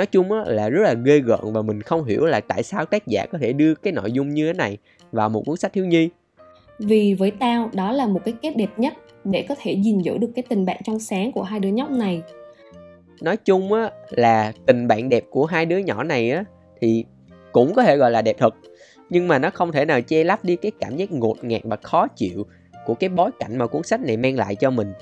Nói chung á, là rất là ghê gợn và mình không hiểu là tại sao tác giả có thể đưa cái nội dung như thế này vào một cuốn sách thiếu nhi. Vì với tao, đó là một cái kết đẹp nhất để có thể gìn giữ được cái tình bạn trong sáng của hai đứa nhóc này. Nói chung á, là tình bạn đẹp của hai đứa nhỏ này á, thì cũng có thể gọi là đẹp thật. Nhưng mà nó không thể nào che lấp đi cái cảm giác ngột ngạt và khó chịu của cái bối cảnh mà cuốn sách này mang lại cho mình.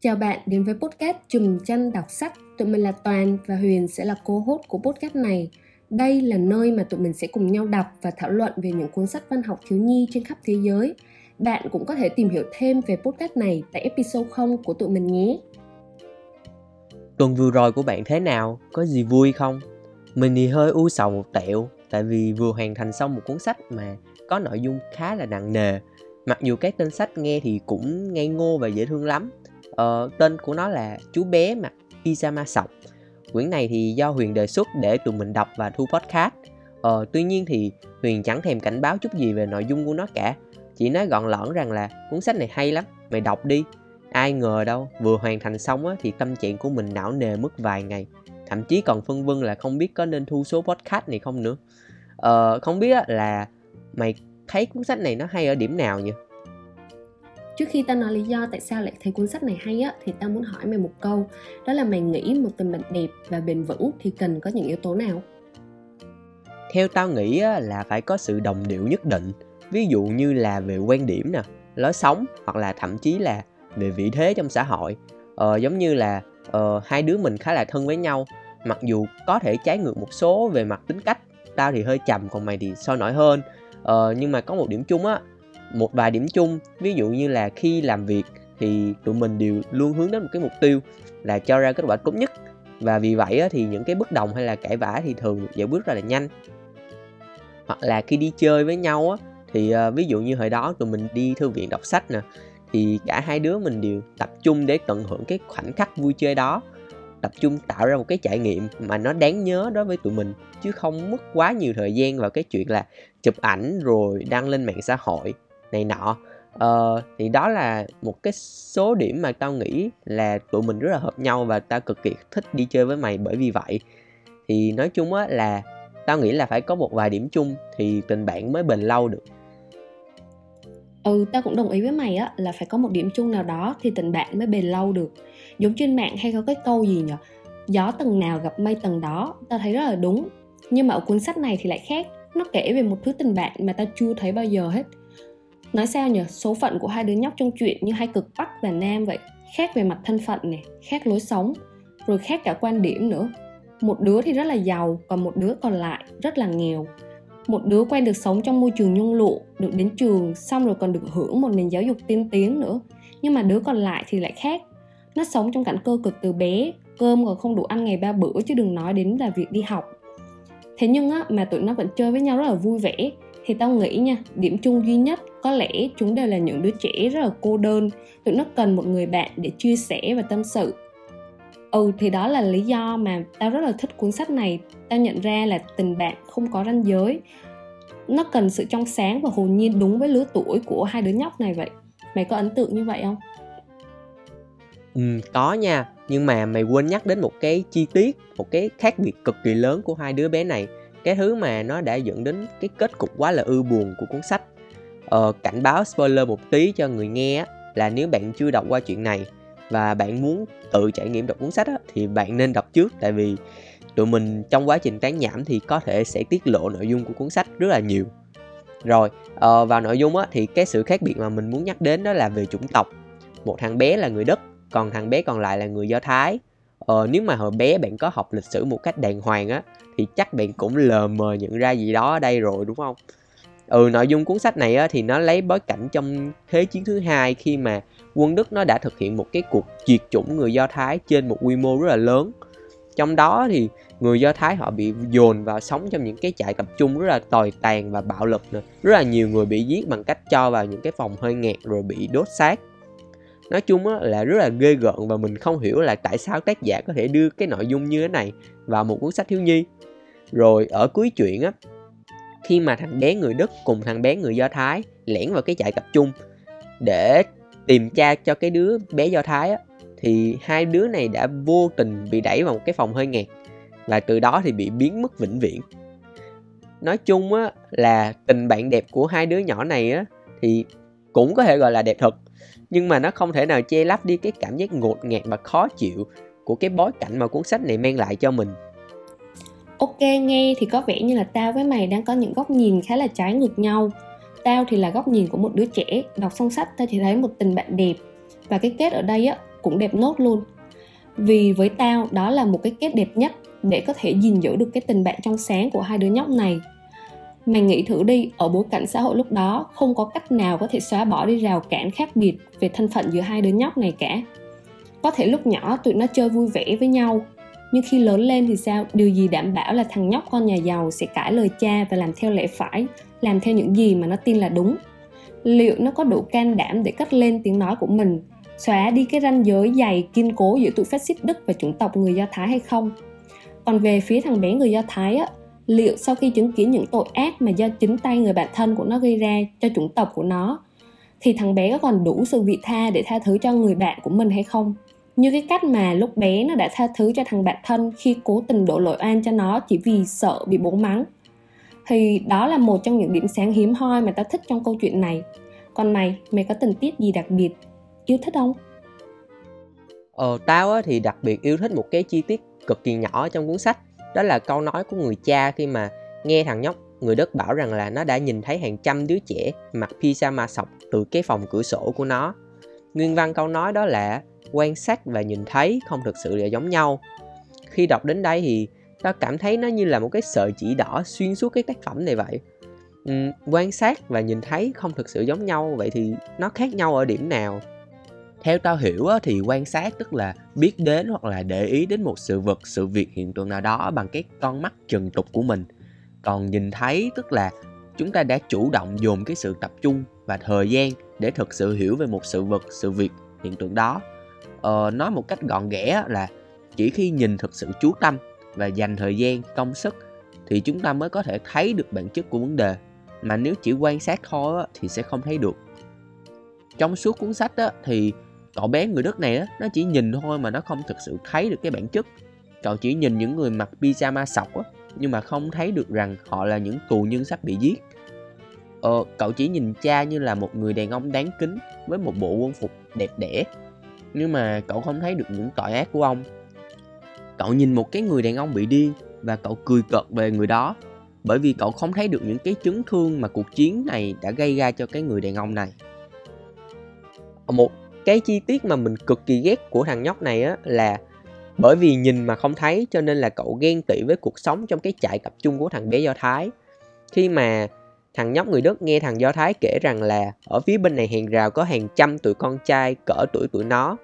Chào bạn đến với podcast Chùm Chăn Đọc Sách. Tụi mình là Toàn và Huyền sẽ là co-host của podcast này. Đây là nơi mà tụi mình sẽ cùng nhau đọc và thảo luận về những cuốn sách văn học thiếu nhi trên khắp thế giới. Bạn cũng có thể tìm hiểu thêm về podcast này tại episode 0 của tụi mình nhé. Tuần vừa rồi của bạn thế nào? Có gì vui không? Mình thì hơi u sầu một tẹo, tại vì vừa hoàn thành xong một cuốn sách mà có nội dung khá là nặng nề. Mặc dù cái tên sách nghe thì cũng ngây ngô và dễ thương lắm. Tên của nó là Chú Bé Mặc Pyjama Sọc. Quyển này thì do Huyền đề xuất để tụi mình đọc và thu podcast. Tuy nhiên thì Huyền chẳng thèm cảnh báo chút gì về nội dung của nó cả. Chỉ nói gọn lõn rằng là cuốn sách này hay lắm, mày đọc đi. Ai ngờ đâu, vừa hoàn thành xong á, thì tâm trạng của mình não nề mất vài ngày. Thậm chí còn phân vân là không biết có nên thu số podcast này không nữa. Không biết á, là mày thấy cuốn sách này nó hay ở điểm nào nhỉ? Trước khi tao nói lý do tại sao lại thấy cuốn sách này hay á, thì tao muốn hỏi mày một câu. Đó là mày nghĩ một tình bạn đẹp và bền vững thì cần có những yếu tố nào? Theo tao nghĩ á, là phải có sự đồng điệu nhất định. Ví dụ như là về quan điểm nè, lối sống, hoặc là thậm chí là về vị thế trong xã hội. Giống như là hai đứa mình khá là thân với nhau, mặc dù có thể trái ngược một số về mặt tính cách. Tao thì hơi trầm, còn mày thì sôi nổi hơn. Nhưng mà có một điểm chung á, một vài điểm chung, ví dụ như là khi làm việc thì tụi mình đều luôn hướng đến một cái mục tiêu là cho ra kết quả tốt nhất. Và vì vậy á, thì những cái bất đồng hay là cãi vã thì thường giải quyết rất là nhanh. Hoặc là khi đi chơi với nhau á, thì ví dụ như hồi đó tụi mình đi thư viện đọc sách nè, thì cả hai đứa mình đều tập trung để tận hưởng cái khoảnh khắc vui chơi đó, tập trung tạo ra một cái trải nghiệm mà nó đáng nhớ đối với tụi mình, chứ không mất quá nhiều thời gian vào cái chuyện là chụp ảnh rồi đăng lên mạng xã hội này nọ. Thì đó là một cái số điểm mà tao nghĩ là tụi mình rất là hợp nhau, và tao cực kỳ thích đi chơi với mày bởi vì vậy. Thì nói chung á, là tao nghĩ là phải có một vài điểm chung thì tình bạn mới bền lâu được. Tao cũng đồng ý với mày á, là phải có một điểm chung nào đó thì tình bạn mới bền lâu được. Giống trên mạng hay có cái câu gì nhỉ? Gió tầng nào gặp mây tầng đó. Tao thấy rất là đúng. Nhưng mà ở cuốn sách này thì lại khác. Nó kể về một thứ tình bạn mà tao chưa thấy bao giờ hết. Nói sao nhỉ? Số phận của hai đứa nhóc trong chuyện như hai cực Bắc và Nam vậy. Khác về mặt thân phận này, khác lối sống, rồi khác cả quan điểm nữa. Một đứa thì rất là giàu, còn một đứa còn lại rất là nghèo. Một đứa quen được sống trong môi trường nhung lụa, được đến trường, xong rồi còn được hưởng một nền giáo dục tiên tiến nữa. Nhưng mà đứa còn lại thì lại khác. Nó sống trong cảnh cơ cực từ bé, cơm còn không đủ ăn ngày ba bữa chứ đừng nói đến là việc đi học. Thế nhưng á, mà tụi nó vẫn chơi với nhau rất là vui vẻ. Thì tao nghĩ nha, điểm chung duy nhất có lẽ chúng đều là những đứa trẻ rất là cô đơn. Tụi nó cần một người bạn để chia sẻ và tâm sự. Thì đó là lý do mà tao rất là thích cuốn sách này. Tao nhận ra là tình bạn không có ranh giới. Nó cần sự trong sáng và hồn nhiên đúng với lứa tuổi của hai đứa nhóc này vậy. Mày có ấn tượng như vậy không? Có nha. Nhưng mà mày quên nhắc đến một cái chi tiết, một cái khác biệt cực kỳ lớn của hai đứa bé này. Cái thứ mà nó đã dẫn đến cái kết cục quá là ưu buồn của cuốn sách. Cảnh báo spoiler một tí cho người nghe là nếu bạn chưa đọc qua chuyện này và bạn muốn tự trải nghiệm đọc cuốn sách á, thì bạn nên đọc trước. Tại vì tụi mình trong quá trình tán nhảm thì có thể sẽ tiết lộ nội dung của cuốn sách rất là nhiều. Rồi, vào nội dung á, thì cái sự khác biệt mà mình muốn nhắc đến đó là về chủng tộc. Một thằng bé là người Đức, còn thằng bé còn lại là người Do Thái. Nếu mà hồi bé bạn có học lịch sử một cách đàng hoàng á, thì chắc bạn cũng lờ mờ nhận ra gì đó ở đây rồi đúng không? Nội dung cuốn sách này á, thì nó lấy bối cảnh trong Thế chiến thứ 2, khi mà quân Đức nó đã thực hiện một cái cuộc diệt chủng người Do Thái trên một quy mô rất là lớn. Trong đó thì người Do Thái họ bị dồn vào sống trong những cái trại tập trung rất là tồi tàn và bạo lực nữa. Rất là nhiều người bị giết bằng cách cho vào những cái phòng hơi ngạt rồi bị đốt xác. Nói chung á, là rất là ghê gợn và mình không hiểu là tại sao tác giả có thể đưa cái nội dung như thế này vào một cuốn sách thiếu nhi. Rồi ở cuối chuyện á, khi mà thằng bé người Đức cùng thằng bé người Do Thái lẻn vào cái trại tập trung để tìm cha cho cái đứa bé Do Thái á, thì hai đứa này đã vô tình bị đẩy vào một cái phòng hơi ngạt và từ đó thì bị biến mất vĩnh viễn. Nói chung á, là tình bạn đẹp của hai đứa nhỏ này á, thì cũng có thể gọi là đẹp thật, nhưng mà nó không thể nào che lấp đi cái cảm giác ngột ngạt và khó chịu của cái bối cảnh mà cuốn sách này mang lại cho mình. Ok, nghe thì có vẻ như là tao với mày đang có những góc nhìn khá là trái ngược nhau. Tao thì là góc nhìn của một đứa trẻ, đọc xong sách tao chỉ thấy một tình bạn đẹp. Và cái kết ở đây á, cũng đẹp nốt luôn. Vì với tao, đó là một cái kết đẹp nhất để có thể gìn giữ được cái tình bạn trong sáng của hai đứa nhóc này. Mày nghĩ thử đi, ở bối cảnh xã hội lúc đó, không có cách nào có thể xóa bỏ đi rào cản khác biệt về thân phận giữa hai đứa nhóc này cả. Có thể lúc nhỏ tụi nó chơi vui vẻ với nhau, nhưng khi lớn lên thì sao? Điều gì đảm bảo là thằng nhóc con nhà giàu sẽ cãi lời cha và làm theo lẽ phải, làm theo những gì mà nó tin là đúng? Liệu nó có đủ can đảm để cất lên tiếng nói của mình, xóa đi cái ranh giới dày kiên cố giữa tụi phát xít Đức và chủng tộc người Do Thái hay không? Còn về phía thằng bé người Do Thái á, liệu sau khi chứng kiến những tội ác mà do chính tay người bạn thân của nó gây ra cho chủng tộc của nó, thì thằng bé có còn đủ sự vị tha để tha thứ cho người bạn của mình hay không? Như cái cách mà lúc bé nó đã tha thứ cho thằng bạn thân khi cố tình đổ lỗi oan cho nó chỉ vì sợ bị bố mắng. Thì đó là một trong những điểm sáng hiếm hoi mà tao thích trong câu chuyện này. Còn mày có tình tiết gì đặc biệt yêu thích không? Tao thì đặc biệt yêu thích một cái chi tiết cực kỳ nhỏ trong cuốn sách. Đó là câu nói của người cha khi mà nghe thằng nhóc người Đức bảo rằng là nó đã nhìn thấy hàng trăm đứa trẻ mặc pyjama sọc từ cái phòng cửa sổ của nó. Nguyên văn câu nói đó là quan sát và nhìn thấy không thực sự là giống nhau. Khi đọc đến đây thì tao cảm thấy nó như là một cái sợi chỉ đỏ xuyên suốt cái tác phẩm này vậy. Quan sát và nhìn thấy không thực sự giống nhau, vậy thì nó khác nhau ở điểm nào? Theo tao hiểu thì quan sát tức là biết đến hoặc là để ý đến một sự vật, sự việc, hiện tượng nào đó bằng cái con mắt trần tục của mình. Còn nhìn thấy tức là chúng ta đã chủ động dồn cái sự tập trung và thời gian để thực sự hiểu về một sự vật, sự việc, hiện tượng đó. Nói một cách gọn ghẽ là chỉ khi nhìn thực sự chú tâm và dành thời gian, công sức thì chúng ta mới có thể thấy được bản chất của vấn đề. Mà nếu chỉ quan sát thôi thì sẽ không thấy được. Trong suốt cuốn sách thì cậu bé người Đức này nó chỉ nhìn thôi mà nó không thực sự thấy được cái bản chất. Cậu chỉ nhìn những người mặc pyjama sọc nhưng mà không thấy được rằng họ là những tù nhân sắp bị giết. Cậu chỉ nhìn cha như là một người đàn ông đáng kính với một bộ quân phục đẹp đẽ, nhưng mà cậu không thấy được những tội ác của ông. Cậu nhìn một cái người đàn ông bị điên và cậu cười cợt về người đó, bởi vì cậu không thấy được những cái chấn thương mà cuộc chiến này đã gây ra cho cái người đàn ông này. Một cái chi tiết mà mình cực kỳ ghét của thằng nhóc này là bởi vì nhìn mà không thấy, cho nên là cậu ghen tị với cuộc sống trong cái trại tập trung của thằng bé Do Thái. Khi mà thằng nhóc người Đức nghe thằng Do Thái kể rằng là ở phía bên này hàng rào có hàng trăm tụi con trai cỡ tuổi tụi nó,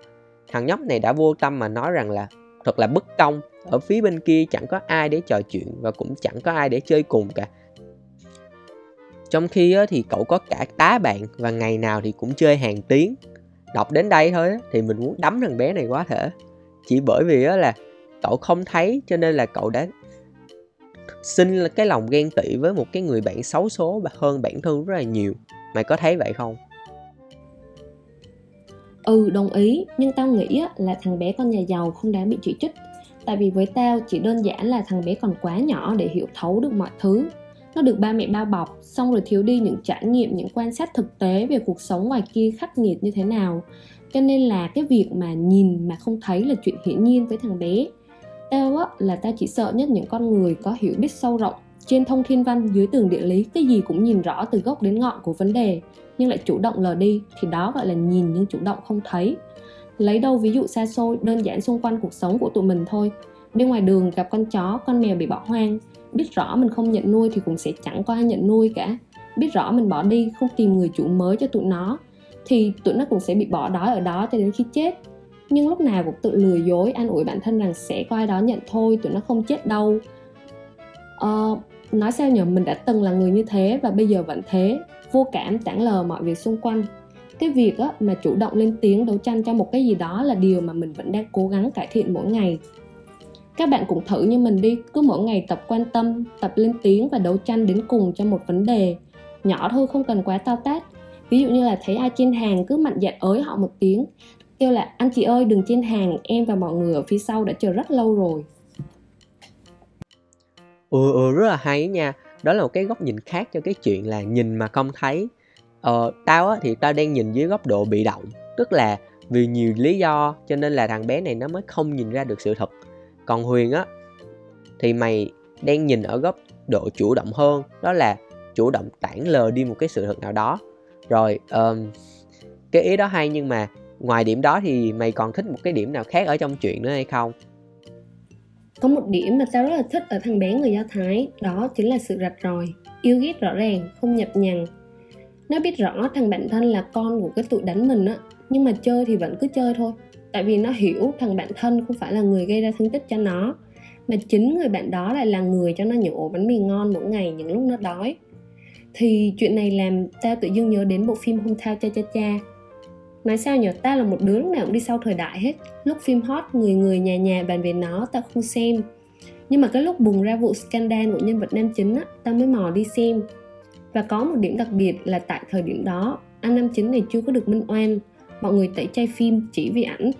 thằng nhóc này đã vô tâm mà nói rằng là thật là bất công, ở phía bên kia chẳng có ai để trò chuyện và cũng chẳng có ai để chơi cùng cả. Trong khi thì cậu có cả tá bạn và ngày nào thì cũng chơi hàng tiếng. Đọc đến đây thôi thì mình muốn đấm thằng bé này quá thể. Chỉ bởi vì là cậu không thấy cho nên là cậu đã sinh cái lòng ghen tị với một cái người bạn xấu số và hơn bản thân rất là nhiều. Mày có thấy vậy không? Đồng ý. Nhưng tao nghĩ là thằng bé con nhà giàu không đáng bị chỉ trích. Tại vì với tao chỉ đơn giản là thằng bé còn quá nhỏ để hiểu thấu được mọi thứ. Nó được ba mẹ bao bọc, xong rồi thiếu đi những trải nghiệm, những quan sát thực tế về cuộc sống ngoài kia khắc nghiệt như thế nào. Cho nên là cái việc mà nhìn mà không thấy là chuyện hiển nhiên với thằng bé. Tao chỉ sợ nhất những con người có hiểu biết sâu rộng, trên thông thiên văn, dưới tường địa lý, cái gì cũng nhìn rõ từ gốc đến ngọn của vấn đề nhưng lại chủ động lờ đi, thì đó gọi là nhìn nhưng chủ động không thấy. Lấy đâu ví dụ xa xôi, đơn giản xung quanh cuộc sống của tụi mình thôi. Đi ngoài đường gặp con chó, con mèo bị bỏ hoang, biết rõ mình không nhận nuôi thì cũng sẽ chẳng có ai nhận nuôi cả. Biết rõ mình bỏ đi, không tìm người chủ mới cho tụi nó thì tụi nó cũng sẽ bị bỏ đói ở đó cho đến khi chết. Nhưng lúc nào cũng tự lừa dối, an ủi bản thân rằng sẽ có ai đó nhận thôi, tụi nó không chết đâu. Nói sao nhờ, mình đã từng là người như thế và bây giờ vẫn thế, vô cảm tảng lờ mọi việc xung quanh. Cái việc mà chủ động lên tiếng đấu tranh cho một cái gì đó là điều mà mình vẫn đang cố gắng cải thiện mỗi ngày. Các bạn cũng thử như mình đi, cứ mỗi ngày tập quan tâm, tập lên tiếng và đấu tranh đến cùng cho một vấn đề. Nhỏ thôi, không cần quá to tát. Ví dụ như là thấy ai trên hàng cứ mạnh dạn ới họ một tiếng, kêu là anh chị ơi đừng trên hàng, em và mọi người ở phía sau đã chờ rất lâu rồi. Rất là hay nha. Đó là một cái góc nhìn khác cho cái chuyện là nhìn mà không thấy. Tao á, thì tao đang nhìn dưới góc độ bị động, tức là vì nhiều lý do cho nên là thằng bé này nó mới không nhìn ra được sự thật. Còn Huyền á, thì mày đang nhìn ở góc độ chủ động hơn, đó là chủ động tản lờ đi một cái sự thật nào đó. Rồi cái ý đó hay, nhưng mà ngoài điểm đó thì mày còn thích một cái điểm nào khác ở trong chuyện nữa hay không? Có một điểm mà tao rất là thích ở thằng bé người Do Thái, đó chính là sự rạch ròi, yêu ghét rõ ràng, không nhập nhằng. Nó biết rõ thằng bạn thân là con của cái tụi đánh mình á, nhưng mà chơi thì vẫn cứ chơi thôi. Tại vì nó hiểu thằng bạn thân không phải là người gây ra thương tích cho nó, mà chính người bạn đó lại là người cho nó những ổ bánh mì ngon mỗi ngày những lúc nó đói. Thì chuyện này làm tao tự dưng nhớ đến bộ phim Hong Thao Cha Cha Cha. Nói sao nhờ, ta là một đứa lúc nào cũng đi sau thời đại hết. Lúc phim hot, người người nhà nhà bàn về nó, ta không xem. Nhưng mà cái lúc bùng ra vụ scandal của nhân vật nam chính á, ta mới mò đi xem. Và có một điểm đặc biệt là tại thời điểm đó, anh nam chính này chưa có được minh oan, mọi người tẩy chay phim chỉ vì ảnh.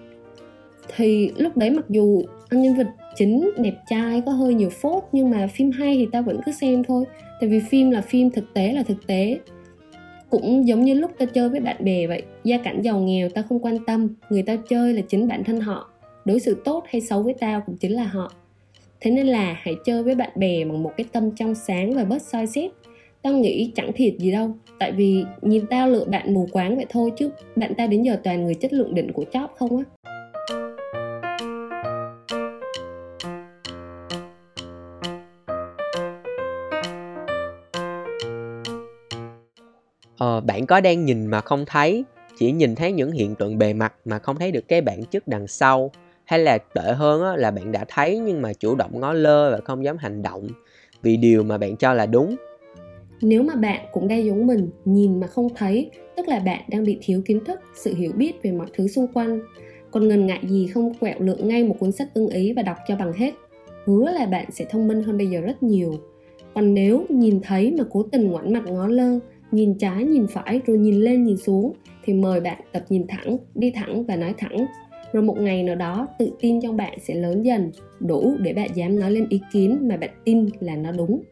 Thì lúc đấy mặc dù anh nhân vật chính đẹp trai, có hơi nhiều phốt, nhưng mà phim hay thì ta vẫn cứ xem thôi. Tại vì phim là phim, thực tế là thực tế. Cũng giống như lúc ta chơi với bạn bè vậy, gia cảnh giàu nghèo ta không quan tâm, người ta chơi là chính bản thân họ, đối xử tốt hay xấu với tao cũng chính là họ. Thế nên là hãy chơi với bạn bè bằng một cái tâm trong sáng và bớt soi xét. Tao nghĩ chẳng thiệt gì đâu, tại vì nhìn tao lựa bạn mù quáng vậy thôi, chứ bạn tao đến giờ toàn người chất lượng đỉnh của chóp không á. Bạn có đang nhìn mà không thấy, chỉ nhìn thấy những hiện tượng bề mặt mà không thấy được cái bản chất đằng sau. Hay là tệ hơn á, là bạn đã thấy nhưng mà chủ động ngó lơ và không dám hành động vì điều mà bạn cho là đúng. Nếu mà bạn cũng đang giống mình, nhìn mà không thấy, tức là bạn đang bị thiếu kiến thức, sự hiểu biết về mọi thứ xung quanh. Còn ngần ngại gì không quẹo lượn ngay một cuốn sách ưng ý và đọc cho bằng hết. Hứa là bạn sẽ thông minh hơn bây giờ rất nhiều. Còn nếu nhìn thấy mà cố tình ngoảnh mặt ngó lơ, nhìn trái, nhìn phải, rồi nhìn lên, nhìn xuống, thì mời bạn tập nhìn thẳng, đi thẳng và nói thẳng. Rồi một ngày nào đó, tự tin trong bạn sẽ lớn dần, đủ để bạn dám nói lên ý kiến mà bạn tin là nó đúng.